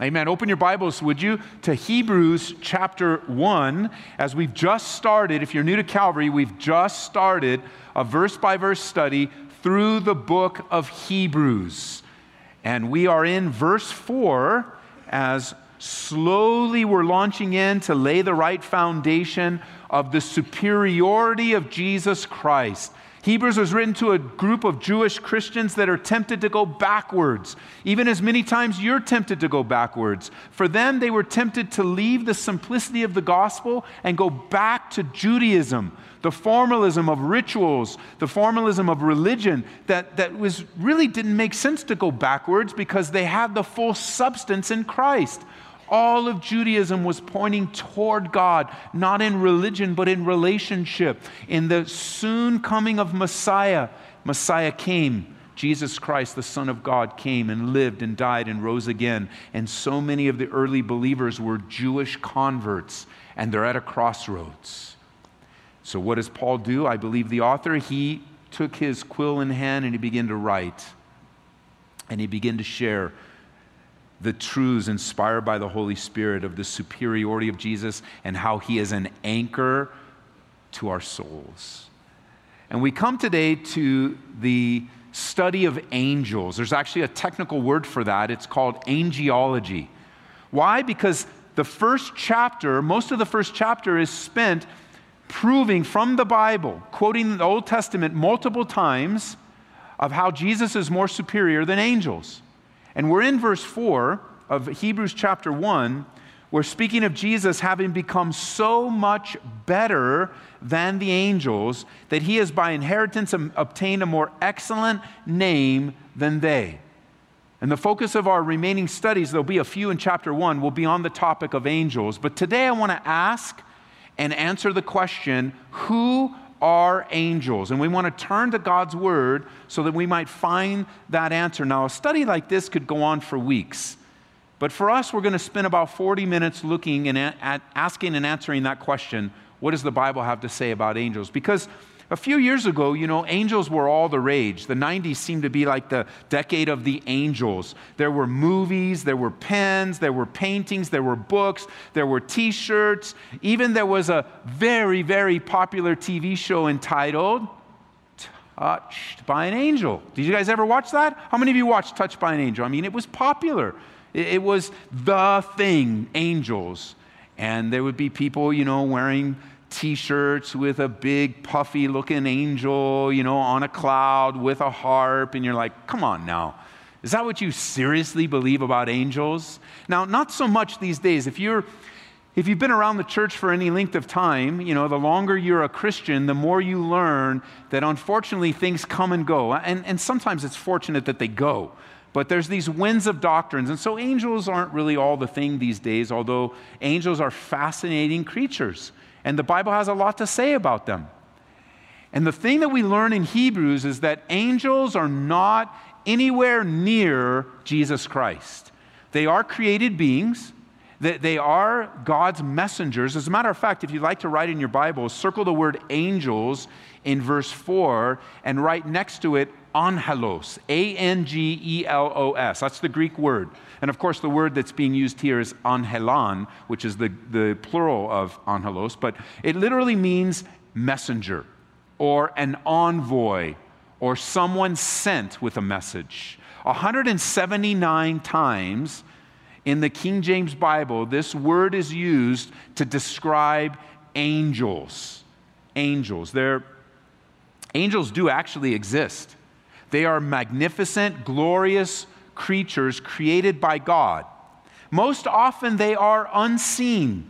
Amen. Open your Bibles, would you, to Hebrews chapter 1. As we've just started, if you're new to Calvary, we've just started a verse-by-verse study through the book of Hebrews. And we are in verse 4 as slowly we're launching in to lay the right foundation of the superiority of Jesus Christ. Hebrews was written to a group of Jewish Christians that are tempted to go backwards, even as many times you're tempted to go backwards. For them, they were tempted to leave the simplicity of the gospel and go back to Judaism, the formalism of rituals, the formalism of religion that really didn't make sense to go backwards because they had the full substance in Christ. All of Judaism was pointing toward God, not in religion, but in relationship. In the soon coming of Messiah, Messiah came. Jesus Christ, the Son of God, came and lived and died and rose again. And so many of the early believers were Jewish converts, and they're at a crossroads. So what does Paul do? I believe the author, he took his quill in hand and he began to write. And he began to share the truths inspired by the Holy Spirit of the superiority of Jesus and how he is an anchor to our souls. And we come today to the study of angels. There's actually a technical word for that. It's called angelology. Why? Because the first chapter, most of the first chapter is spent proving from the Bible, quoting the Old Testament multiple times of how Jesus is more superior than angels. And we're in verse 4 of Hebrews chapter 1, where speaking of Jesus having become so much better than the angels that he has by inheritance obtained a more excellent name than they. And the focus of our remaining studies, there'll be a few in chapter 1, will be on the topic of angels. But today I want to ask and answer the question, who are angels? And we want to turn to God's Word so that we might find that answer. Now, a study like this could go on for weeks, but for us, we're going to spend about 40 minutes looking and asking and answering that question, what does the Bible have to say about angels? Because a few years ago, you know, angels were all the rage. The 90s seemed to be like the decade of the angels. There were movies, there were pens, there were paintings, there were books, there were T-shirts. Even there was a very, very popular TV show entitled Touched by an Angel. Did you guys ever watch that? How many of you watched Touched by an Angel? I mean, it was popular. It was the thing, angels. And there would be people, you know, wearing T-shirts with a big puffy looking angel, you know, on a cloud with a harp. And you're like, come on now. Is that what you seriously believe about angels? Now, not so much these days. If you've been around the church for any length of time, you know, the longer you're a Christian, the more you learn that unfortunately things come and go. And sometimes it's fortunate that they go. But there's these winds of doctrines. And so angels aren't really all the thing these days, although angels are fascinating creatures. And the Bible has a lot to say about them. And the thing that we learn in Hebrews is that angels are not anywhere near Jesus Christ. They are created beings. They are God's messengers. As a matter of fact, if you'd like to write in your Bible, circle the word angels in verse 4 and write next to it angelos, A-N-G-E-L-O-S. That's the Greek word. And of course, the word that's being used here is angelon, which is the plural of angelos, but it literally means messenger or an envoy or someone sent with a message. 179 times in the King James Bible, this word is used to describe angels. Angels. Angels do actually exist. They are magnificent, glorious creatures created by God. Most often they are unseen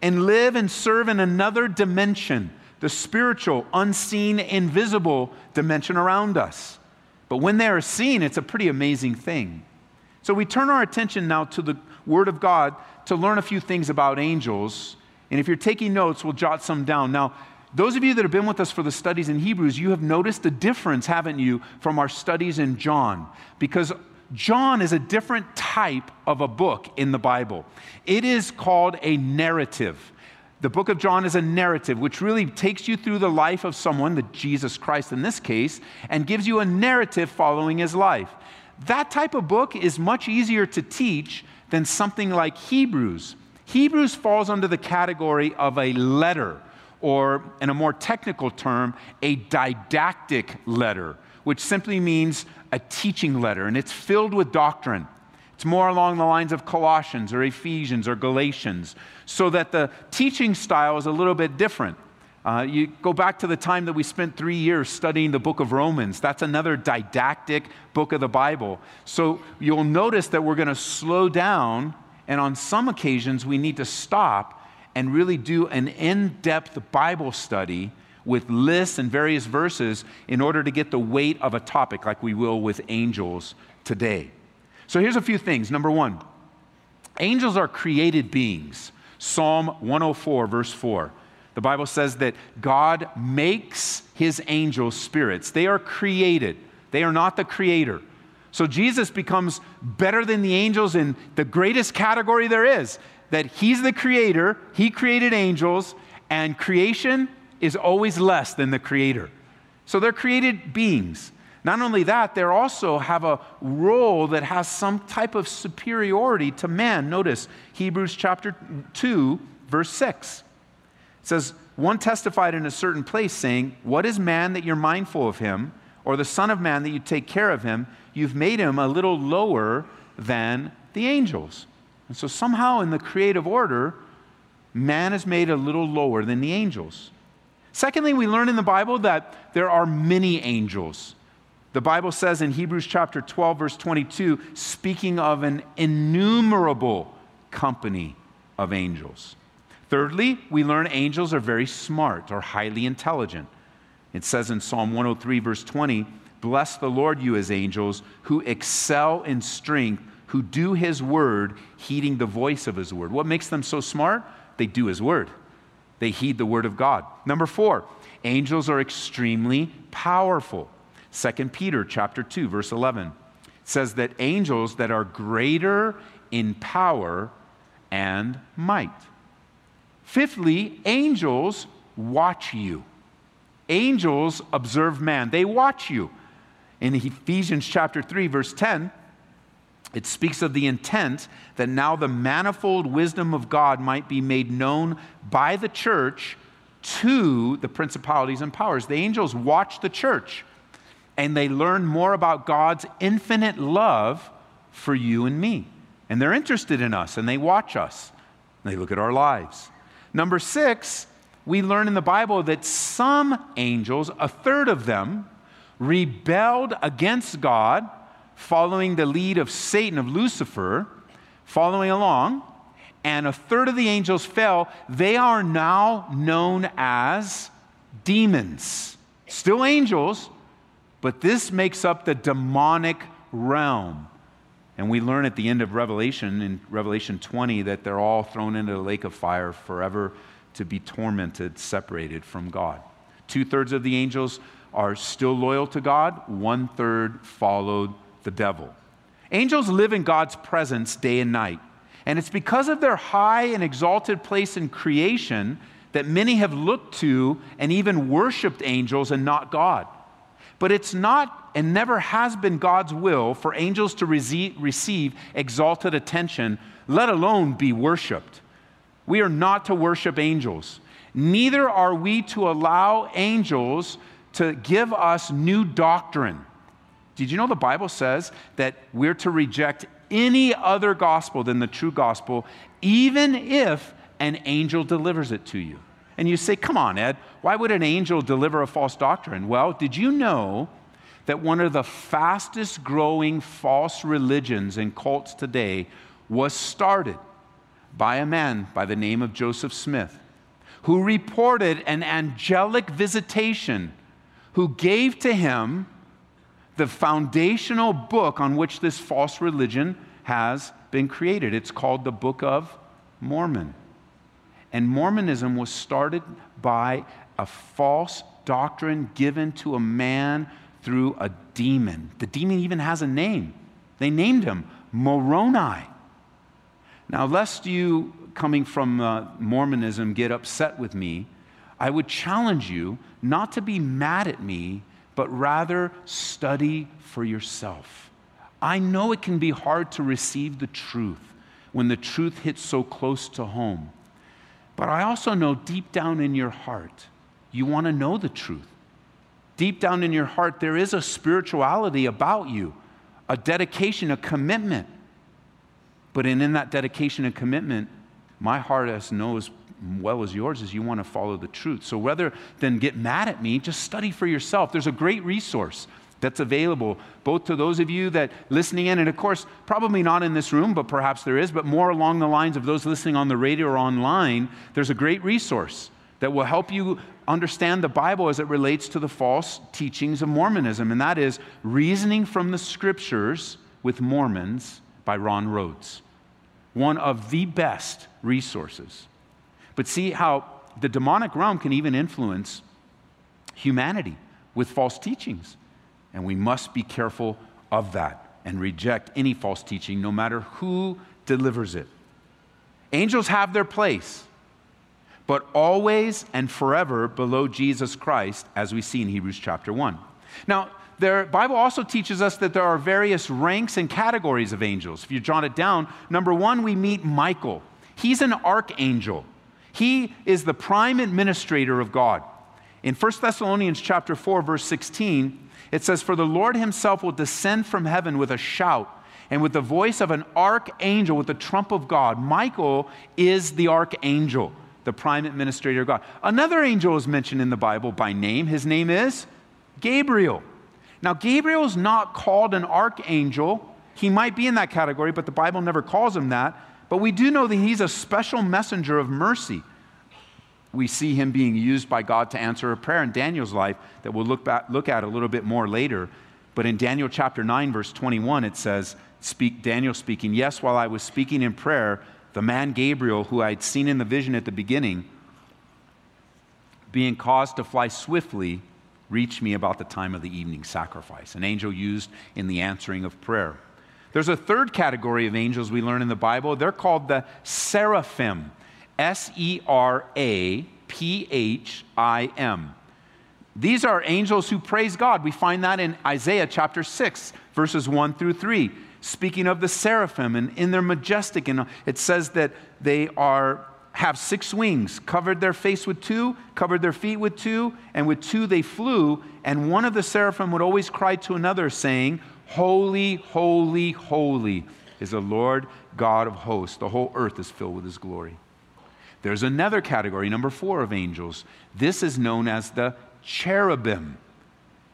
and live and serve in another dimension, the spiritual, unseen, invisible dimension around us. But when they are seen, it's a pretty amazing thing. So we turn our attention now to the Word of God to learn a few things about angels. And if you're taking notes, we'll jot some down. Now, those of you that have been with us for the studies in Hebrews, you have noticed the difference, haven't you, from our studies in John? Because John is a different type of a book in the Bible. It is called a narrative. The book of John is a narrative, which really takes you through the life of someone, the Jesus Christ in this case, and gives you a narrative following his life. That type of book is much easier to teach than something like Hebrews. Hebrews falls under the category of a letter, or in a more technical term, a didactic letter, which simply means a teaching letter, and it's filled with doctrine. It's more along the lines of Colossians or Ephesians or Galatians, so that the teaching style is a little bit different. You go back to the time that we spent 3 years studying the book of Romans. That's another didactic book of the Bible. So you'll notice that we're going to slow down, and on some occasions we need to stop and really do an in-depth Bible study with lists and various verses in order to get the weight of a topic, like we will with angels today. So here's a few things. Number one, angels are created beings. Psalm 104, verse 4. The Bible says that God makes his angels spirits. They are created. They are not the creator. So Jesus becomes better than the angels in the greatest category there is, that he's the creator, he created angels, and creation is always less than the creator. So they're created beings. Not only that, they also have a role that has some type of superiority to man. Notice Hebrews chapter 2, verse 6. It says, one testified in a certain place, saying, what is man that you're mindful of him, or the son of man that you take care of him? You've made him a little lower than the angels. And so somehow in the creative order, man is made a little lower than the angels. Secondly, we learn in the Bible that there are many angels. The Bible says in Hebrews chapter 12, verse 22, speaking of an innumerable company of angels. Thirdly, we learn angels are very smart or highly intelligent. It says in Psalm 103, verse 20, bless the Lord, you his angels, who excel in strength, who do his word, heeding the voice of his word. What makes them so smart? They do his word. They heed the word of God. Number four, angels are extremely powerful. 2 Peter chapter 2, verse 11 says that angels that are greater in power and might. Fifthly, angels watch you. Angels observe man. They watch you. In Ephesians chapter 3, verse 10, it speaks of the intent that now the manifold wisdom of God might be made known by the church to the principalities and powers. The angels watch the church, and they learn more about God's infinite love for you and me. And they're interested in us, and they watch us. They look at our lives. Number six, we learn in the Bible that some angels, a third of them, rebelled against God, following the lead of Satan, of Lucifer, following along, and a third of the angels fell. They are now known as demons. Still angels, but this makes up the demonic realm. And we learn at the end of Revelation, in Revelation 20, that they're all thrown into the lake of fire forever to be tormented, separated from God. Two-thirds of the angels are still loyal to God. One-third followed the devil. Angels live in God's presence day and night. And it's because of their high and exalted place in creation that many have looked to and even worshiped angels and not God. But it's not and never has been God's will for angels to receive exalted attention, let alone be worshiped. We are not to worship angels. Neither are we to allow angels to give us new doctrine. Did you know the Bible says that we're to reject any other gospel than the true gospel, even if an angel delivers it to you? And you say, come on, Ed, why would an angel deliver a false doctrine? Well, did you know that one of the fastest growing false religions and cults today was started by a man by the name of Joseph Smith, who reported an angelic visitation who gave to him the foundational book on which this false religion has been created. It's called the Book of Mormon. And Mormonism was started by a false doctrine given to a man through a demon. The demon even has a name. They named him Moroni. Now, lest you, coming from Mormonism, get upset with me, I would challenge you not to be mad at me, but rather study for yourself. I know it can be hard to receive the truth when the truth hits so close to home. But I also know deep down in your heart, you want to know the truth. Deep down in your heart, there is a spirituality about you, a dedication, a commitment. But in that dedication and commitment, my heart, as knows well as yours, is you want to follow the truth. So rather than get mad at me, just study for yourself. There's a great resource that's available, both to those of you that listening in, and of course, probably not in this room, but perhaps there is, but more along the lines of those listening on the radio or online, there's a great resource that will help you understand the Bible as it relates to the false teachings of Mormonism, and that is Reasoning from the Scriptures with Mormons by Ron Rhodes, one of the best resources. But see how the demonic realm can even influence humanity with false teachings. And we must be careful of that and reject any false teaching, no matter who delivers it. Angels have their place, but always and forever below Jesus Christ, as we see in Hebrews chapter 1. Now, the Bible also teaches us that there are various ranks and categories of angels. If you jot it down, number one, we meet Michael. He's an archangel. He is the prime administrator of God. In 1 Thessalonians chapter 4, verse 16, it says, "For the Lord himself will descend from heaven with a shout, and with the voice of an archangel, with the trump of God." Michael is the archangel, the prime administrator of God. Another angel is mentioned in the Bible by name. His name is Gabriel. Now, Gabriel is not called an archangel. He might be in that category, but the Bible never calls him that. But we do know that he's a special messenger of mercy. We see him being used by God to answer a prayer in Daniel's life that we'll look at a little bit more later. But in Daniel chapter 9, verse 21, it says, Daniel speaking, "Yes, while I was speaking in prayer, the man Gabriel, who I had seen in the vision at the beginning, being caused to fly swiftly, reached me about the time of the evening sacrifice." An angel used in the answering of prayer. There's a third category of angels we learn in the Bible. They're called the seraphim. S-E-R-A-P-H-I-M. These are angels who praise God. We find that in Isaiah chapter 6, verses 1 through 3. Speaking of the seraphim, and in their majestic, and it says that they have six wings, covered their face with two, covered their feet with two, and with two they flew, and one of the seraphim would always cry to another, saying, "Holy, holy, holy is the Lord God of hosts. The whole earth is filled with his glory." There's another category, number four, of angels. This is known as the cherubim.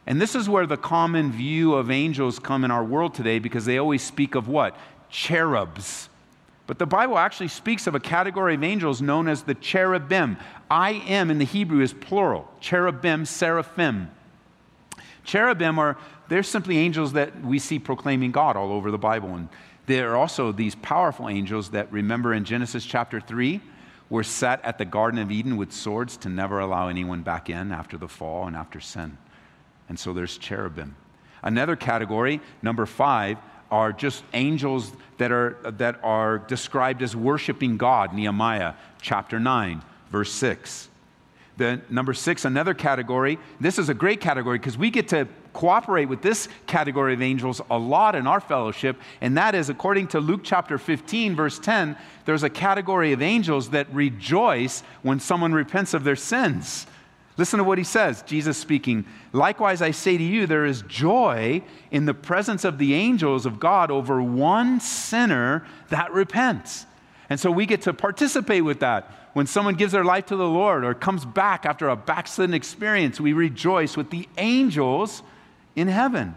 And this is where the common view of angels come in our world today, because they always speak of what? Cherubs. But the Bible actually speaks of a category of angels known as the cherubim. I-M in the Hebrew is plural. Cherubim, seraphim. Cherubim they're simply angels that we see proclaiming God all over the Bible. And there are also these powerful angels that, remember in Genesis chapter 3, were set at the Garden of Eden with swords to never allow anyone back in after the fall and after sin. And so there's cherubim. Another category, number five, are just angels that are described as worshiping God, Nehemiah chapter 9, verse 6. Number six, another category. This is a great category because we get to cooperate with this category of angels a lot in our fellowship, and that is, according to Luke chapter 15, verse 10, there's a category of angels that rejoice when someone repents of their sins. Listen to what he says, Jesus speaking, "Likewise I say to you, there is joy in the presence of the angels of God over one sinner that repents." And so we get to participate with that. When someone gives their life to the Lord or comes back after a backslidden experience, we rejoice with the angels in heaven.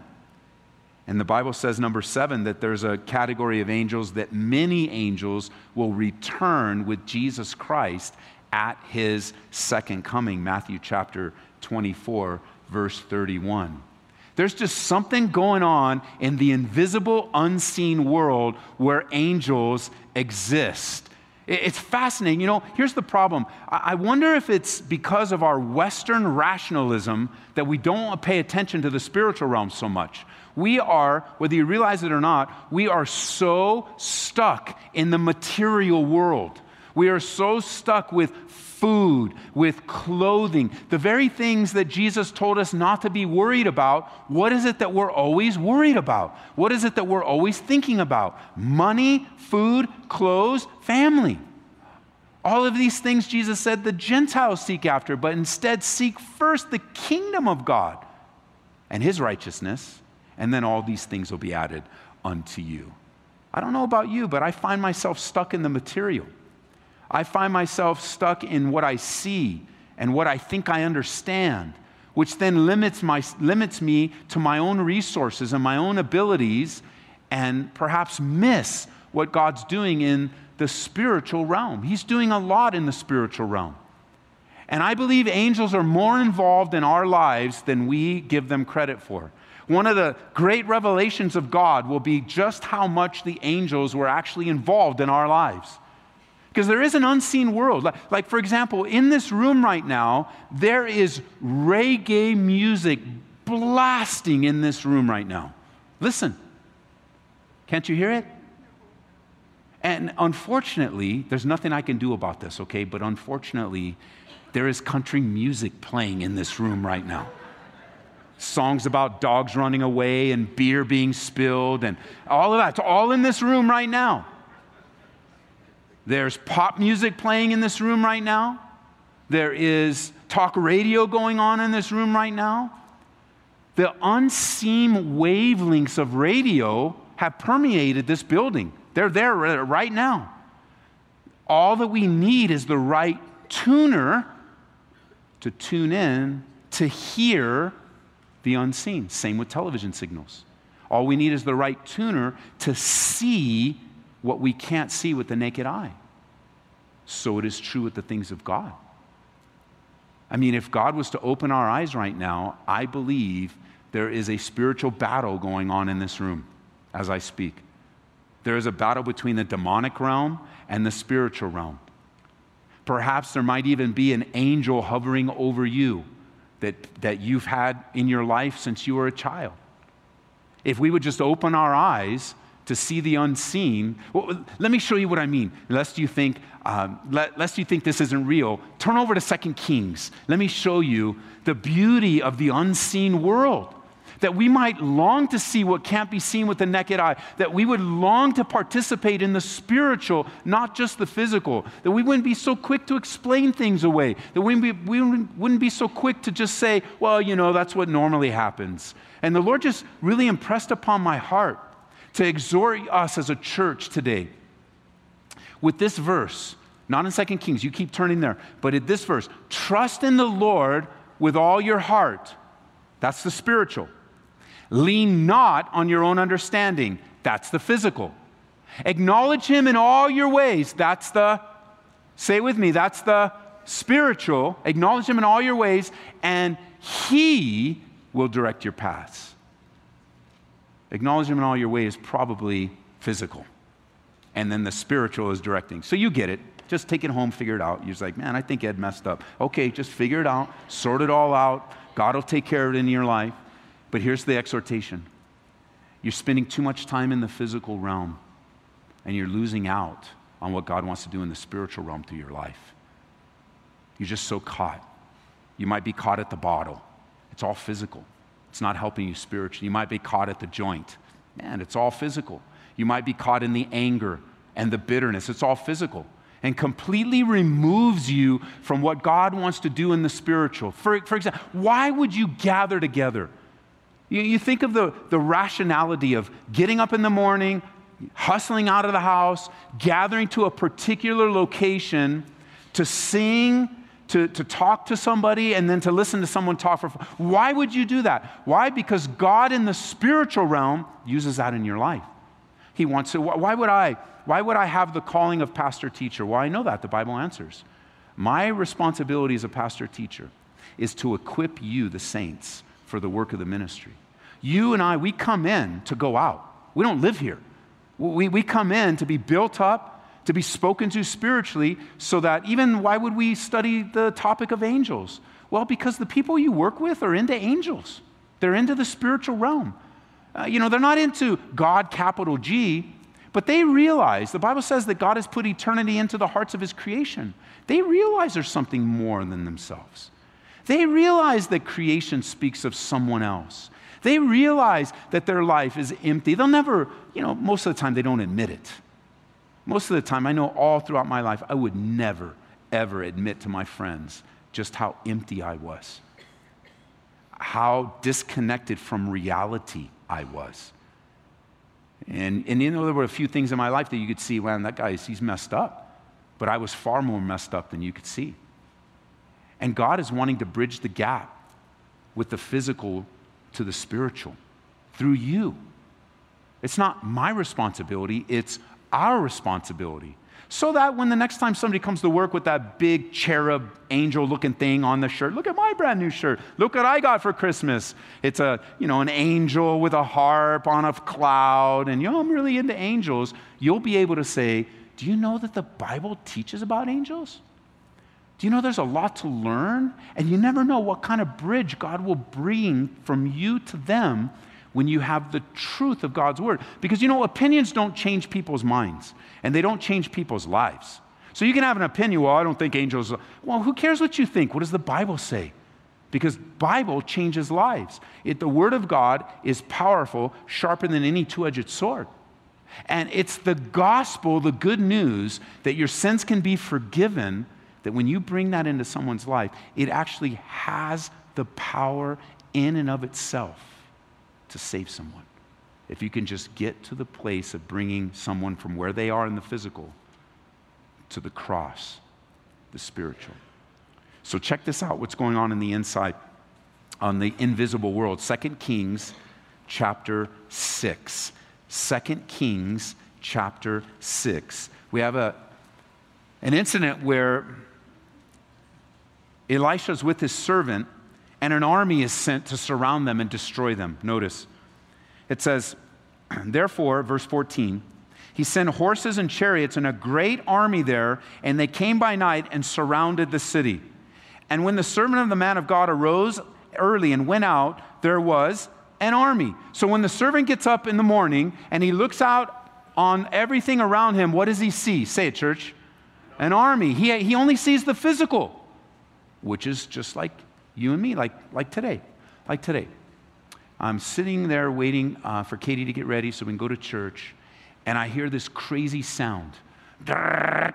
And the Bible says, number seven, that there's a category of angels that many angels will return with Jesus Christ at his second coming, Matthew chapter 24, verse 31. There's just something going on in the invisible, unseen world where angels exist. It's fascinating. You know, here's the problem. I wonder if it's because of our Western rationalism that we don't pay attention to the spiritual realm so much. We are, whether you realize it or not, we are so stuck in the material world. We are so stuck with food, with clothing, the very things that Jesus told us not to be worried about. What is it that we're always worried about? What is it that we're always thinking about? Money, food, clothes, family. All of these things Jesus said the Gentiles seek after, but instead seek first the kingdom of God and his righteousness, and then all these things will be added unto you. I don't know about you, but I find myself stuck in the material. I find myself stuck in what I see and what I think I understand, which then limits me to my own resources and my own abilities, and perhaps miss what God's doing in the spiritual realm. He's doing a lot in the spiritual realm. And I believe angels are more involved in our lives than we give them credit for. One of the great revelations of God will be just how much the angels were actually involved in our lives. Because there is an unseen world. Like, for example, in this room right now, there is reggae music blasting in this room right now. Listen. Can't you hear it? And unfortunately, there's nothing I can do about this, okay? But unfortunately, there is country music playing in this room right now. Songs about dogs running away and beer being spilled and all of that. It's all in this room right now. There's pop music playing in this room right now. There is talk radio going on in this room right now. The unseen wavelengths of radio have permeated this building. They're there right now. All that we need is the right tuner to tune in to hear the unseen. Same with television signals. All we need is the right tuner to see what we can't see with the naked eye. So it is true with the things of God. I mean, if God was to open our eyes right now, I believe there is a spiritual battle going on in this room as I speak. There is a battle between the demonic realm and the spiritual realm. Perhaps there might even be an angel hovering over you that you've had in your life since you were a child. If we would just open our eyes to see the unseen. Well, let me show you what I mean, lest you think this isn't real. Turn over to 2 Kings. Let me show you the beauty of the unseen world, that we might long to see what can't be seen with the naked eye, that we would long to participate in the spiritual, not just the physical, that we wouldn't be so quick to explain things away, that we wouldn't be so quick to just say, well, you know, that's what normally happens. And the Lord just really impressed upon my heart to exhort us as a church today with this verse, not in 2 Kings, you keep turning there, but at this verse, trust in the Lord with all your heart. That's the spiritual. Lean not on your own understanding. That's the physical. Acknowledge him in all your ways. That's the, say with me, that's the spiritual. Acknowledge him in all your ways, and he will direct your paths. Acknowledge him in all your ways, probably physical. And then the spiritual is directing. So you get it. Just take it home, figure it out. You're like, man, I think Ed messed up. Okay, just figure it out. Sort it all out. God will take care of it in your life. But here's the exhortation. You're spending too much time in the physical realm, and you're losing out on what God wants to do in the spiritual realm through your life. You're just so caught. You might be caught at the bottle. It's all physical. It's not helping you spiritually. You might be caught at the joint. Man, it's all physical. You might be caught in the anger and the bitterness. It's all physical. And completely removes you from what God wants to do in the spiritual. For example, why would you gather together? You think of the rationality of getting up in the morning, hustling out of the house, gathering to a particular location to sing, to talk to somebody, and then to listen to someone talk. Why would you do that? Why? Because God in the spiritual realm uses that in your life. He wants to. Why would I have the calling of pastor teacher? Well, I know that. The Bible answers. My responsibility as a pastor teacher is to equip you, the saints, for the work of the ministry. You and I, we come in to go out. We don't live here. We come in to be built up, to be spoken to spiritually, so that even why would we study the topic of angels? Well, because the people you work with are into angels. They're into the spiritual realm. They're not into God, capital G, but they realize, the Bible says that God has put eternity into the hearts of his creation. They realize there's something more than themselves. They realize that creation speaks of someone else. They realize that their life is empty. They'll never, most of the time they don't admit it. Most of the time, I know all throughout my life, I would never, ever admit to my friends just how empty I was, how disconnected from reality I was. And there were a few things in my life that you could see, well, that guy, he's messed up. But I was far more messed up than you could see. And God is wanting to bridge the gap with the physical to the spiritual through you. It's not my responsibility, it's our responsibility. So that when the next time somebody comes to work with that big cherub angel looking thing on the shirt, look at my brand new shirt, look what I got for Christmas. It's an angel with a harp on a cloud, and I'm really into angels. You'll be able to say, do you know that the Bible teaches about angels? Do you know there's a lot to learn? And you never know what kind of bridge God will bring from you to them when you have the truth of God's word. Because opinions don't change people's minds, and they don't change people's lives. So you can have an opinion, well, I don't think angels are. Well, who cares what you think? What does the Bible say? Because Bible changes lives. The word of God is powerful, sharper than any two-edged sword. And it's the gospel, the good news, that your sins can be forgiven, that when you bring that into someone's life, it actually has the power in and of itself to save someone. If you can just get to the place of bringing someone from where they are in the physical to the cross, the spiritual. So check this out, what's going on in the inside, on the invisible world. 2 Kings chapter 6. 2 Kings chapter 6. We have an incident where Elisha's with his servant and an army is sent to surround them and destroy them. Notice, it says, therefore, verse 14, he sent horses and chariots and a great army there, and they came by night and surrounded the city. And when the servant of the man of God arose early and went out, there was an army. So when the servant gets up in the morning and he looks out on everything around him, what does he see? Say it, church. An army. He only sees the physical, which is just like you and me, like today. I'm sitting there waiting for Katie to get ready so we can go to church, and I hear this crazy sound. And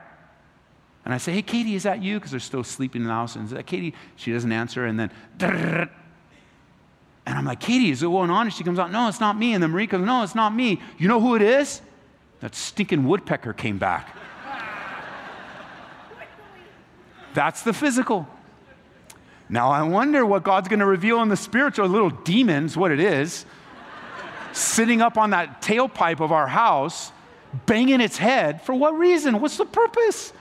I say, hey, Katie, is that you? Because they're still sleeping in the house. And is that Katie? She doesn't answer, and then... And I'm like, Katie, is it going on? And she comes out, no, it's not me. And then Marie comes, no, it's not me. You know who it is? That stinking woodpecker came back. That's the physical. Now I wonder what God's going to reveal in the spiritual. Little demons, what it is, sitting up on that tailpipe of our house, banging its head. For what reason? What's the purpose?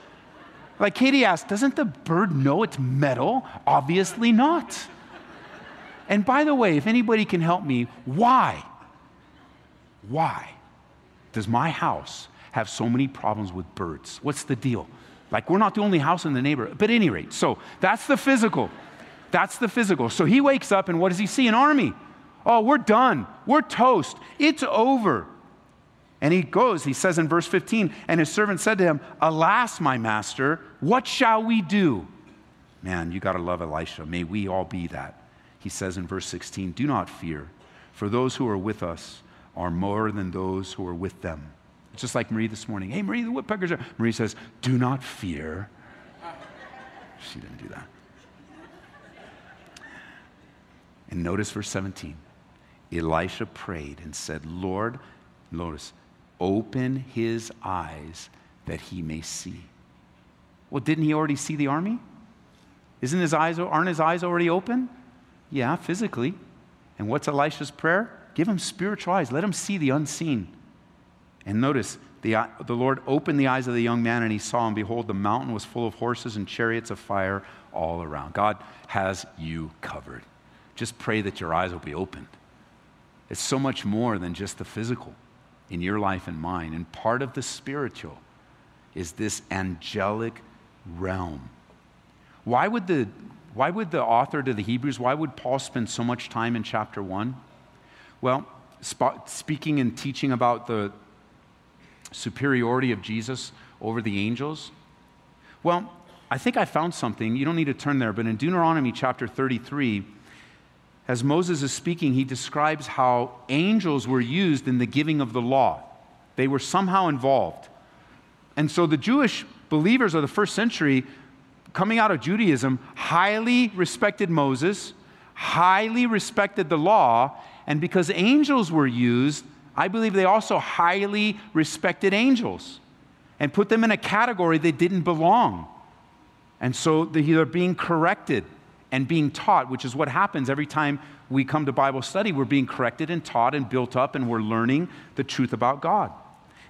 Like Katie asked, doesn't the bird know it's metal? Obviously not. And by the way, if anybody can help me, why does my house have so many problems with birds? What's the deal? Like, we're not the only house in the neighborhood. But at any rate, so that's the physical. That's the physical. So he wakes up, and what does he see? An army. Oh, we're done. We're toast. It's over. And he goes, he says in verse 15, and his servant said to him, alas, my master, what shall we do? Man, you got to love Elisha. May we all be that. He says in verse 16, do not fear, for those who are with us are more than those who are with them. It's just like Marie this morning. Hey, Marie, the woodpeckers are... Marie says, do not fear. She didn't do that. And notice verse 17. Elisha prayed and said, Lord, notice, open his eyes that he may see. Well, didn't he already see the army? Aren't his eyes already open? Yeah, physically. And what's Elisha's prayer? Give him spiritual eyes. Let him see the unseen. And notice, the Lord opened the eyes of the young man, and he saw, and behold, the mountain was full of horses and chariots of fire all around. God has you covered. Just pray that your eyes will be opened. It's so much more than just the physical in your life and mine. And part of the spiritual is this angelic realm. Why would the author to the Hebrews, why would Paul spend so much time in chapter 1? Well, speaking and teaching about the superiority of Jesus over the angels. Well, I think I found something. You don't need to turn there, but in Deuteronomy chapter 33, as Moses is speaking, he describes how angels were used in the giving of the law. They were somehow involved. And so the Jewish believers of the first century, coming out of Judaism, highly respected Moses, highly respected the law, and because angels were used, I believe they also highly respected angels and put them in a category they didn't belong. And so they're being corrected and being taught, which is what happens every time we come to Bible study. We're being corrected and taught and built up, and we're learning the truth about God.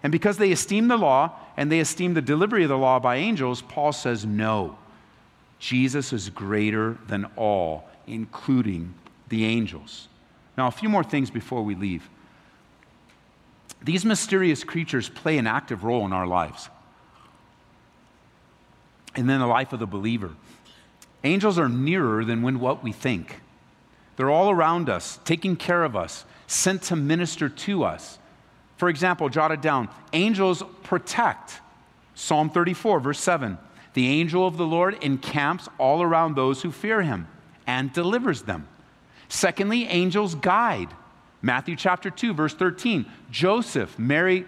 And because they esteem the law and they esteem the delivery of the law by angels, Paul says, no, Jesus is greater than all, including the angels. Now, a few more things before we leave. These mysterious creatures play an active role in our lives and then the life of the believer. Angels are nearer than what we think. They're all around us, taking care of us, sent to minister to us. For example, jot it down, angels protect. Psalm 34, verse 7, the angel of the Lord encamps all around those who fear him and delivers them. Secondly, angels guide. Matthew chapter 2, verse 13, Joseph, married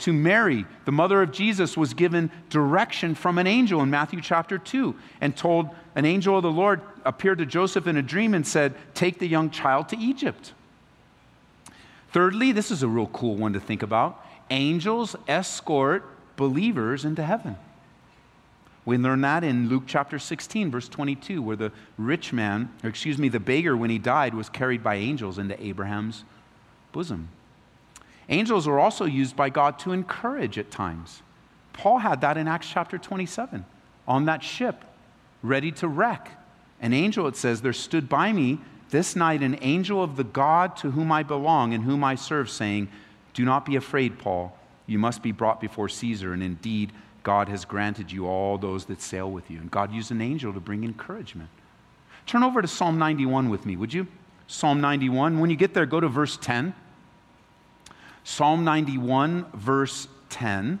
to Mary, the mother of Jesus, was given direction from an angel in Matthew chapter 2 and told, an angel of the Lord appeared to Joseph in a dream and said, take the young child to Egypt. Thirdly, this is a real cool one to think about. Angels escort believers into heaven. We learn that in Luke chapter 16, verse 22, where the beggar, when he died, was carried by angels into Abraham's bosom. Angels are also used by God to encourage at times. Paul had that in Acts chapter 27, on that ship, ready to wreck. An angel, it says, there stood by me this night an angel of the God to whom I belong and whom I serve, saying, do not be afraid, Paul. You must be brought before Caesar, and indeed, God has granted you all those that sail with you. And God used an angel to bring encouragement. Turn over to Psalm 91 with me, would you? Psalm 91. When you get there, go to verse 10. Psalm 91, verse 10.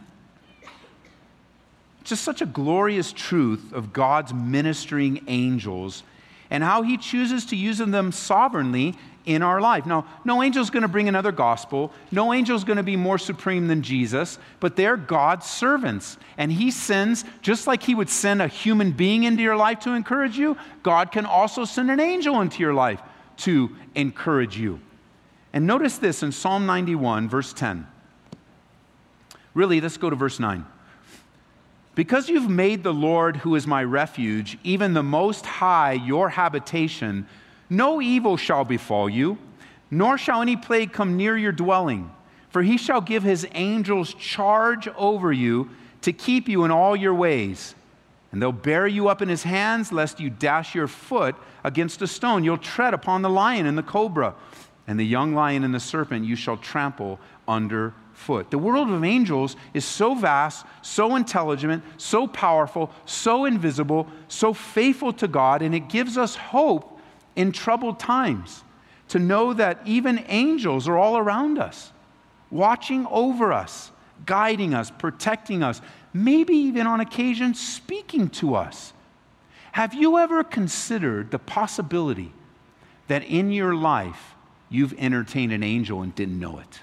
Just such a glorious truth of God's ministering angels and how he chooses to use them sovereignly in our life. Now, no angel's going to bring another gospel. No angel's going to be more supreme than Jesus, but they're God's servants. And he sends, just like he would send a human being into your life to encourage you, God can also send an angel into your life to encourage you. And notice this in Psalm 91, verse 10. Really, let's go to verse 9. Because you've made the Lord, who is my refuge, even the Most High, your habitation, no evil shall befall you, nor shall any plague come near your dwelling. For he shall give his angels charge over you to keep you in all your ways. And they'll bear you up in his hands, lest you dash your foot against a stone. You'll tread upon the lion and the cobra, and the young lion and the serpent you shall trample underfoot. The world of angels is so vast, so intelligent, so powerful, so invisible, so faithful to God, and it gives us hope in troubled times, to know that even angels are all around us, watching over us, guiding us, protecting us, maybe even on occasion speaking to us. Have you ever considered the possibility that in your life you've entertained an angel and didn't know it?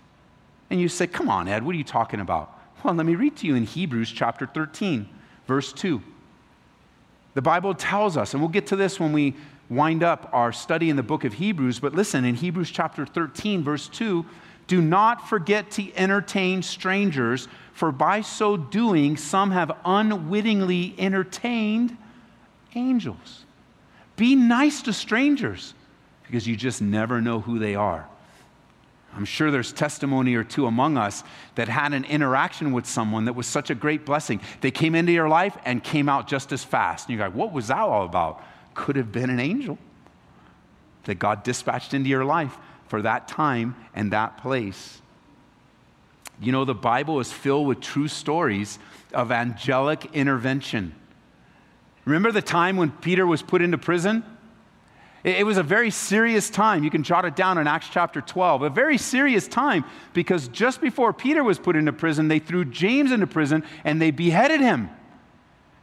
And you say, come on, Ed, what are you talking about? Well, let me read to you in Hebrews chapter 13, verse 2. The Bible tells us, and we'll get to this when we wind up our study in the book of Hebrews, but listen, in Hebrews chapter 13, verse 2, do not forget to entertain strangers, for by so doing, some have unwittingly entertained angels. Be nice to strangers, because you just never know who they are. I'm sure there's testimony or two among us that had an interaction with someone that was such a great blessing. They came into your life and came out just as fast. And you're like, what was that all about? Could have been an angel that God dispatched into your life for that time and that place. You know, the Bible is filled with true stories of angelic intervention. Remember the time when Peter was put into prison? It was a very serious time. You can jot it down in Acts chapter 12. A very serious time, because just before Peter was put into prison, they threw James into prison and they beheaded him.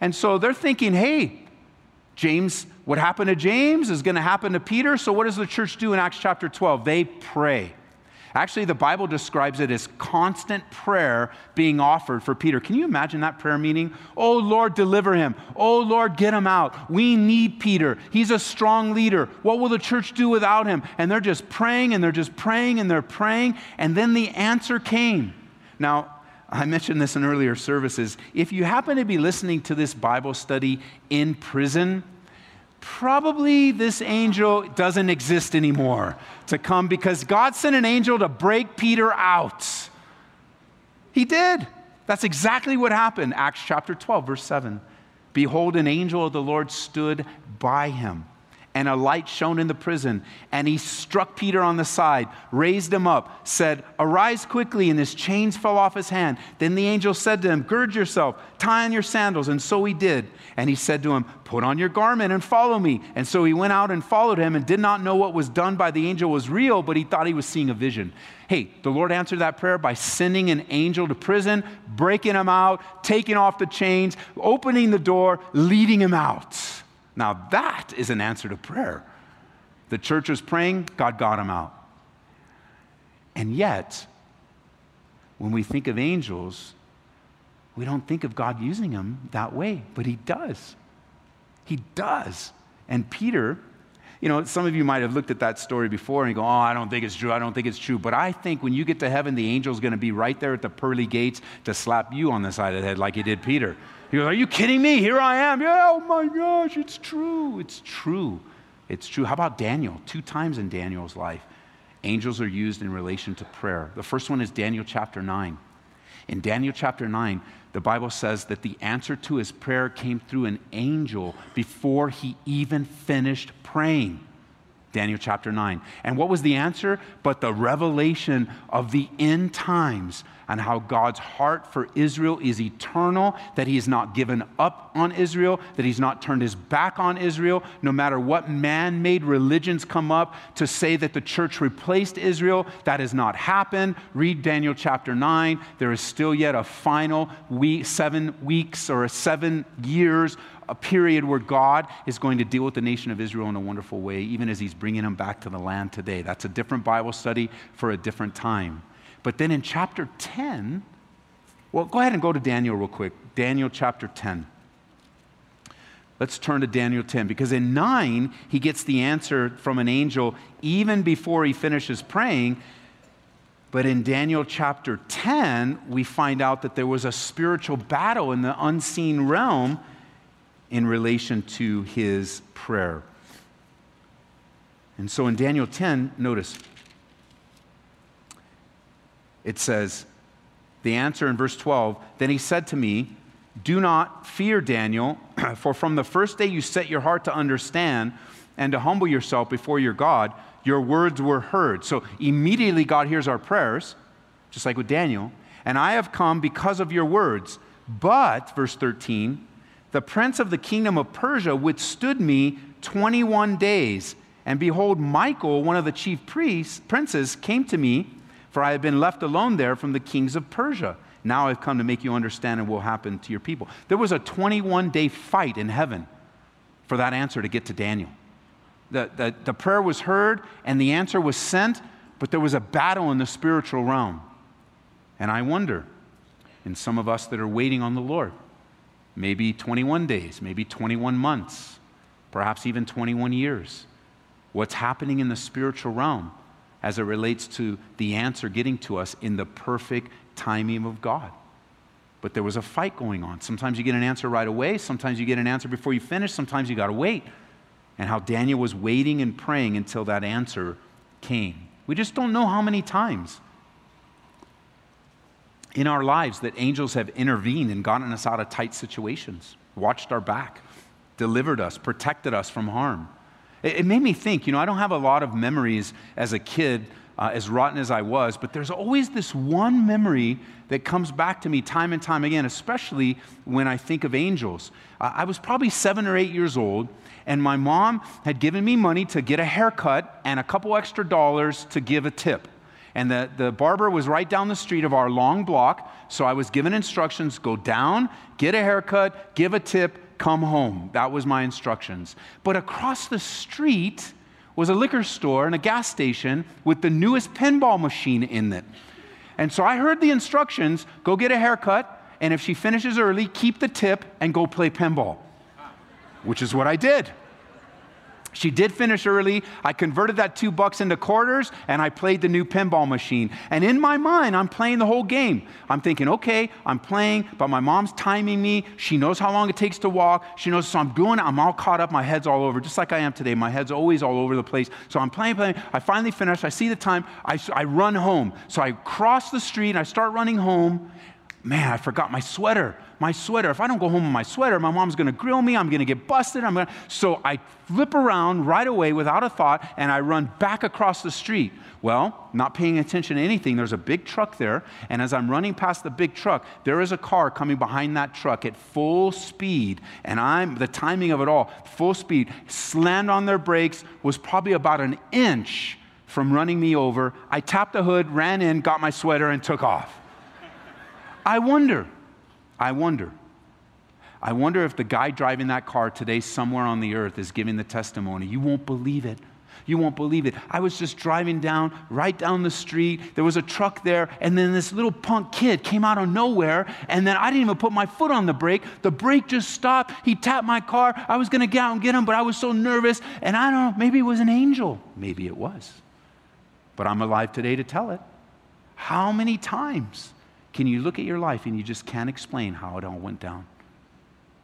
And so they're thinking, hey, James, what happened to James is going to happen to Peter. So what does the church do in Acts chapter 12? They pray. Actually, the Bible describes it as constant prayer being offered for Peter. Can you imagine that prayer meeting? Oh, Lord, deliver him. Oh, Lord, get him out. We need Peter. He's a strong leader. What will the church do without him? And they're just praying, and they're just praying, and they're praying. And then the answer came. Now, I mentioned this in earlier services. If you happen to be listening to this Bible study in prison, probably this angel doesn't exist anymore to come, because God sent an angel to break Peter out. He did. That's exactly what happened. Acts chapter 12, verse 7. Behold, an angel of the Lord stood by him, and a light shone in the prison. And he struck Peter on the side, raised him up, said, Arise quickly, and his chains fell off his hand. Then the angel said to him, Gird yourself, tie on your sandals. And so he did. And he said to him, Put on your garment and follow me. And so he went out and followed him, and did not know what was done by the angel was real, but he thought he was seeing a vision. Hey, the Lord answered that prayer by sending an angel to prison, breaking him out, taking off the chains, opening the door, leading him out. Now that is an answer to prayer. The church was praying, God got him out. And yet, when we think of angels, we don't think of God using them that way, but he does. He does. And Peter, you know, some of you might have looked at that story before and you go, oh, I don't think it's true, I don't think it's true. But I think when you get to heaven, the angel's going to be right there at the pearly gates to slap you on the side of the head like he did Peter. He goes, are you kidding me? Here I am. Yeah, oh my gosh, it's true. It's true. It's true. How about Daniel? 2 times in Daniel's life, angels are used in relation to prayer. The first one is Daniel chapter 9. In Daniel chapter 9, the Bible says that the answer to his prayer came through an angel before he even finished praying. Daniel chapter 9. And what was the answer? But the revelation of the end times and how God's heart for Israel is eternal, that he has not given up on Israel, that he's not turned his back on Israel, no matter what man-made religions come up to say that the church replaced Israel. That has not happened. Read Daniel chapter 9. There is still yet a final week, 7 weeks or 7 years, a period where God is going to deal with the nation of Israel in a wonderful way, even as he's bringing them back to the land today. That's a different Bible study for a different time. But then in chapter 10, well, go ahead and go to Daniel real quick. Daniel chapter 10. Let's turn to Daniel 10, because in 9, he gets the answer from an angel even before he finishes praying. But in Daniel chapter 10, we find out that there was a spiritual battle in the unseen realm in relation to his prayer. And so in Daniel 10, notice, it says, the answer in verse 12, Then he said to me, Do not fear, Daniel, for from the first day you set your heart to understand and to humble yourself before your God, your words were heard. So immediately God hears our prayers, just like with Daniel. And I have come because of your words. But, verse 13, the prince of the kingdom of Persia withstood me 21 days. And behold, Michael, one of the chief princes, came to me, for I have been left alone there from the kings of Persia. Now I've come to make you understand what will happen to your people. There was a 21-day fight in heaven for that answer to get to Daniel. The prayer was heard and the answer was sent, but there was a battle in the spiritual realm. And I wonder, in some of us that are waiting on the Lord, maybe 21 days, maybe 21 months, perhaps even 21 years. What's happening in the spiritual realm as it relates to the answer getting to us in the perfect timing of God? But there was a fight going on. Sometimes you get an answer right away. Sometimes you get an answer before you finish. Sometimes you got to wait. And how Daniel was waiting and praying until that answer came. We just don't know how many times in our lives that angels have intervened and gotten us out of tight situations, watched our back, delivered us, protected us from harm. It made me think, you know, I don't have a lot of memories as a kid as rotten as I was, but there's always this one memory that comes back to me time and time again, especially when I think of angels. I was probably 7 or 8 years old, and my mom had given me money to get a haircut and a couple extra dollars to give a tip. And the barber was right down the street of our long block, so I was given instructions, go down, get a haircut, give a tip, come home. That was my instructions. But across the street was a liquor store and a gas station with the newest pinball machine in it. And so I heard the instructions, go get a haircut, and if she finishes early, keep the tip and go play pinball, which is what I did. She did finish early. I converted that $2 into quarters, and I played the new pinball machine. And in my mind, I'm playing the whole game. I'm thinking, okay, I'm playing, but my mom's timing me. She knows how long it takes to walk. She knows, so I'm doing it. I'm all caught up. My head's all over, just like I am today. My head's always all over the place. So I'm playing. I finally finish. I see the time. I run home. So I cross the street, and I start running home. Man, I forgot my sweater. My sweater. If I don't go home with my sweater, my mom's going to grill me. I'm going to get busted. So I flip around right away without a thought, and I run back across the street. Well, not paying attention to anything, there's a big truck there, and as I'm running past the big truck, there is a car coming behind that truck at full speed, and the timing of it all, full speed, slammed on their brakes, was probably about an inch from running me over. I tapped the hood, ran in, got my sweater, and took off. I wonder if the guy driving that car today somewhere on the earth is giving the testimony. You won't believe it. You won't believe it. I was just driving right down the street. There was a truck there, and then this little punk kid came out of nowhere, and then I didn't even put my foot on the brake. The brake just stopped. He tapped my car. I was going to get out and get him, but I was so nervous, and I don't know, maybe it was an angel. Maybe it was. But I'm alive today to tell it. How many times can you look at your life and you just can't explain how it all went down?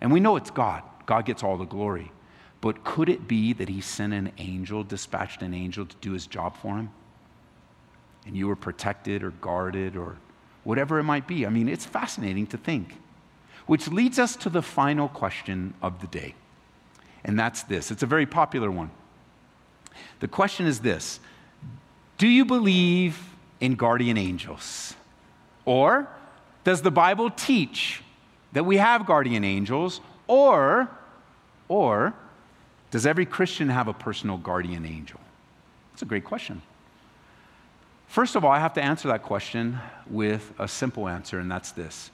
And we know it's God. God gets all the glory. But could it be that he sent an angel, dispatched an angel to do his job for him? And you were protected or guarded or whatever it might be. I mean, it's fascinating to think. Which leads us to the final question of the day. And that's this. It's a very popular one. The question is this. Do you believe in guardian angels? Or does the Bible teach that we have guardian angels? Or does every Christian have a personal guardian angel? That's a great question. First of all, I have to answer that question with a simple answer, and that's this.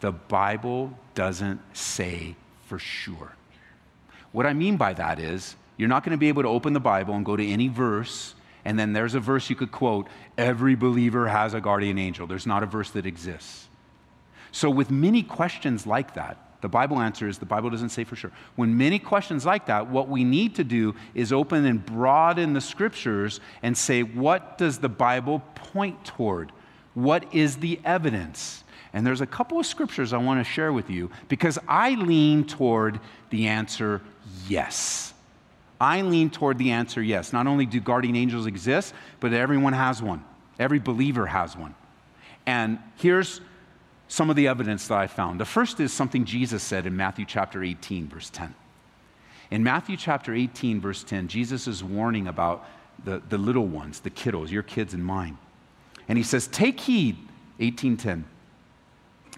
The Bible doesn't say for sure. What I mean by that is you're not going to be able to open the Bible and go to any verse and then there's a verse you could quote, every believer has a guardian angel. There's not a verse that exists. So with many questions like that, the Bible answer is the Bible doesn't say for sure. When many questions like that, what we need to do is open and broaden the scriptures and say, what does the Bible point toward? What is the evidence? And there's a couple of scriptures I want to share with you because I lean toward the answer yes. I lean toward the answer yes. Not only do guardian angels exist, but everyone has one. Every believer has one. And here's some of the evidence that I found. The first is something Jesus said in Matthew chapter 18, verse 10. In Matthew chapter 18, verse 10, Jesus is warning about the little ones, the kiddos, your kids and mine. And he says, take heed, 18:10,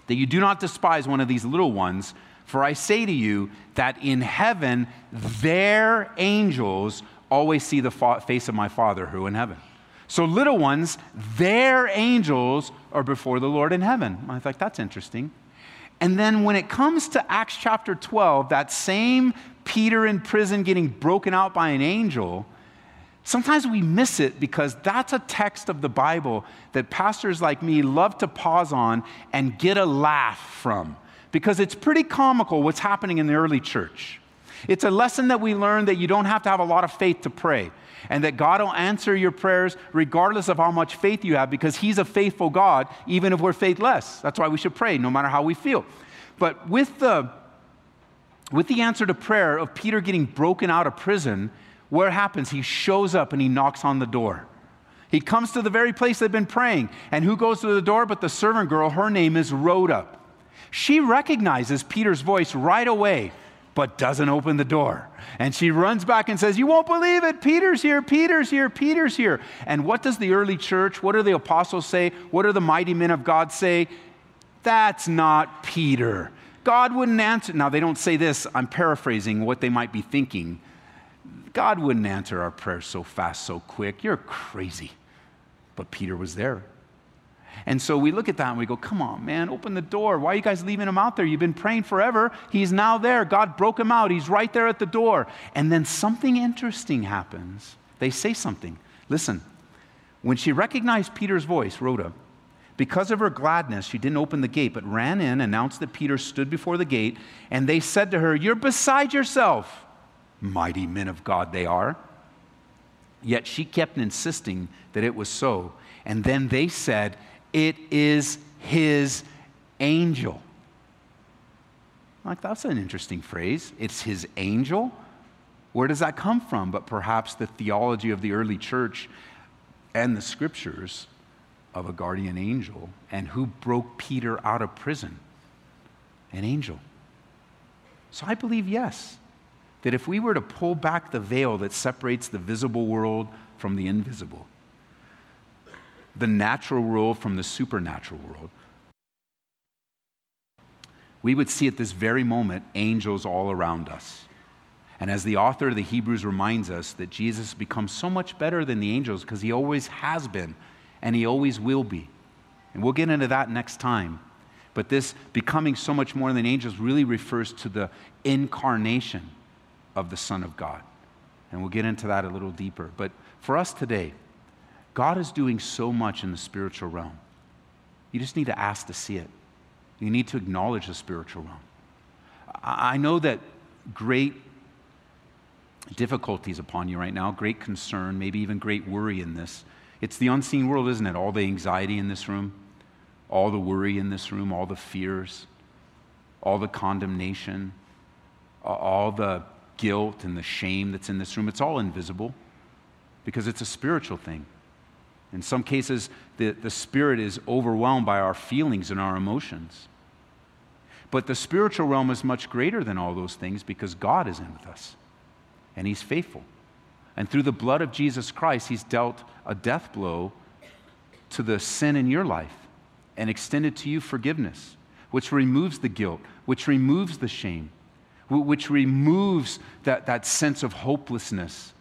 that you do not despise one of these little ones, for I say to you that in heaven, their angels always see the face of my Father who in heaven. So little ones, their angels are before the Lord in heaven. I thought that's interesting. And then when it comes to Acts chapter 12, that same Peter in prison getting broken out by an angel, sometimes we miss it because that's a text of the Bible that pastors like me love to pause on and get a laugh from. Because it's pretty comical what's happening in the early church. It's a lesson that we learn that you don't have to have a lot of faith to pray and that God will answer your prayers regardless of how much faith you have because he's a faithful God even if we're faithless. That's why we should pray no matter how we feel. But with the answer to prayer of Peter getting broken out of prison, what happens? He shows up and he knocks on the door. He comes to the very place they've been praying. And who goes to the door but the servant girl? Her name is Rhoda. She recognizes Peter's voice right away. but doesn't open the door. And she runs back and says, you won't believe it. Peter's here, Peter's here, Peter's here. And what does the early church, what do the apostles say? What do the mighty men of God say? That's not Peter. God wouldn't answer. Now, they don't say this. I'm paraphrasing what they might be thinking. God wouldn't answer our prayers so fast, so quick. You're crazy. But Peter was there. And so we look at that and we go, come on, man, open the door. Why are you guys leaving him out there? You've been praying forever. He's now there. God broke him out. He's right there at the door. And then something interesting happens. They say something. Listen, when she recognized Peter's voice, Rhoda, because of her gladness, she didn't open the gate, but ran in, announced that Peter stood before the gate, and they said to her, you're beside yourself. Mighty men of God they are. Yet she kept insisting that it was so. And then they said, it is his angel. Like, that's an interesting phrase. It's his angel. Where does that come from? But perhaps the theology of the early church and the scriptures of a guardian angel. And who broke Peter out of prison? An angel. So I believe, yes, that if we were to pull back the veil that separates the visible world from the invisible, the natural world from the supernatural world, we would see at this very moment angels all around us. And as the author of the Hebrews reminds us, that Jesus becomes so much better than the angels because he always has been and he always will be. And we'll get into that next time. But this becoming so much more than angels really refers to the incarnation of the Son of God. And we'll get into that a little deeper. But for us today, God is doing so much in the spiritual realm. You just need to ask to see it. You need to acknowledge the spiritual realm. I know that great difficulties upon you right now, great concern, maybe even great worry in this. It's the unseen world, isn't it? All the anxiety in this room, all the worry in this room, all the fears, all the condemnation, all the guilt and the shame that's in this room. It's all invisible because it's a spiritual thing. In some cases, the spirit is overwhelmed by our feelings and our emotions. But the spiritual realm is much greater than all those things because God is in with us, and he's faithful. And through the blood of Jesus Christ, he's dealt a death blow to the sin in your life and extended to you forgiveness, which removes the guilt, which removes the shame, which removes that sense of hopelessness,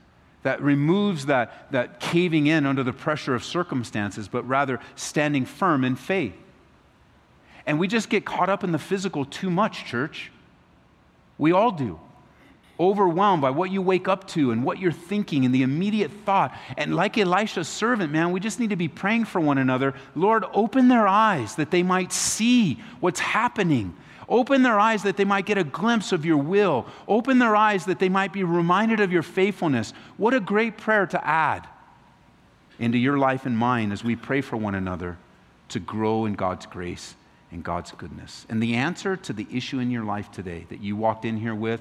that removes that caving in under the pressure of circumstances, but rather standing firm in faith. And we just get caught up in the physical too much, church. We all do. Overwhelmed by what you wake up to and what you're thinking and the immediate thought. And like Elisha's servant, man, we just need to be praying for one another. Lord, open their eyes that they might see what's happening. Open their eyes that they might get a glimpse of your will. Open their eyes that they might be reminded of your faithfulness. What a great prayer to add into your life and mine as we pray for one another to grow in God's grace and God's goodness. And the answer to the issue in your life today that you walked in here with,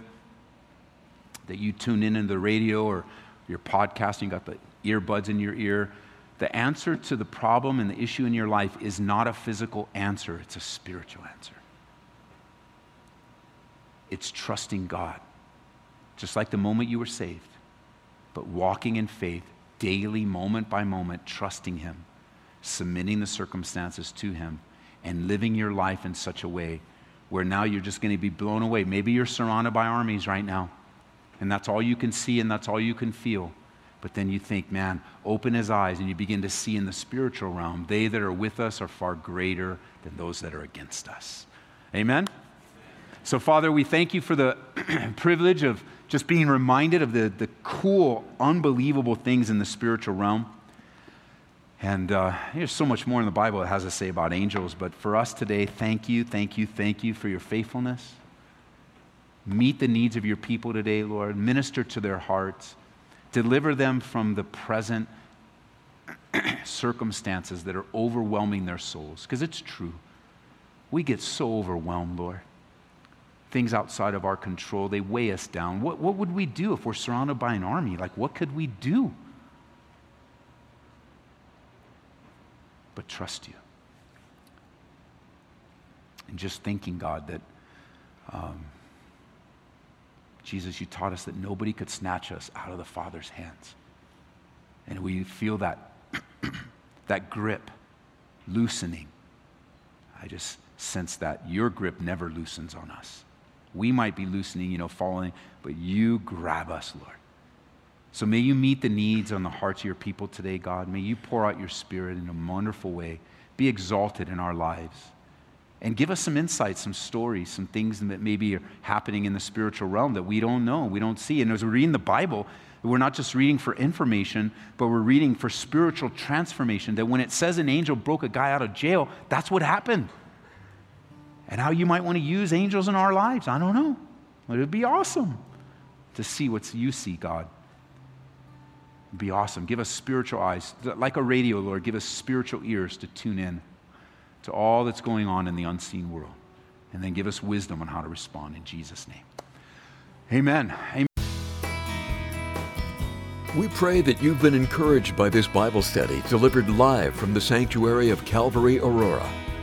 that you tune in the radio or your podcast, and you got the earbuds in your ear, the answer to the problem and the issue in your life is not a physical answer. It's a spiritual answer. It's trusting God, just like the moment you were saved, but walking in faith daily, moment by moment, trusting him, submitting the circumstances to him, and living your life in such a way where now you're just going to be blown away. Maybe you're surrounded by armies right now, and that's all you can see and that's all you can feel. But then you think, man, open his eyes, and you begin to see in the spiritual realm, they that are with us are far greater than those that are against us. Amen? So, Father, we thank you for the privilege of just being reminded of the cool, unbelievable things in the spiritual realm. And there's so much more in the Bible that has to say about angels. But for us today, thank you for your faithfulness. Meet the needs of your people today, Lord. Minister to their hearts. Deliver them from the present circumstances that are overwhelming their souls. Because it's true. We get so overwhelmed, Lord. Things outside of our control, they weigh us down. What would we do if we're surrounded by an army? Like, what could we do? But trust you. And just thanking God that Jesus, you taught us that nobody could snatch us out of the Father's hands. And we feel that, that grip loosening. I just sense that your grip never loosens on us. We might be loosening, falling, but you grab us, Lord. So may you meet the needs on the hearts of your people today, God. May you pour out your Spirit in a wonderful way. Be exalted in our lives. And give us some insights, some stories, some things that maybe are happening in the spiritual realm that we don't know, we don't see. And as we're reading the Bible, we're not just reading for information, but we're reading for spiritual transformation, that when it says an angel broke a guy out of jail, that's what happened. And how you might want to use angels in our lives, I don't know. But it would be awesome to see what you see, God. It would be awesome. Give us spiritual eyes. Like a radio, Lord, give us spiritual ears to tune in to all that's going on in the unseen world. And then give us wisdom on how to respond in Jesus' name. Amen. Amen. We pray that you've been encouraged by this Bible study delivered live from the sanctuary of Calvary Aurora.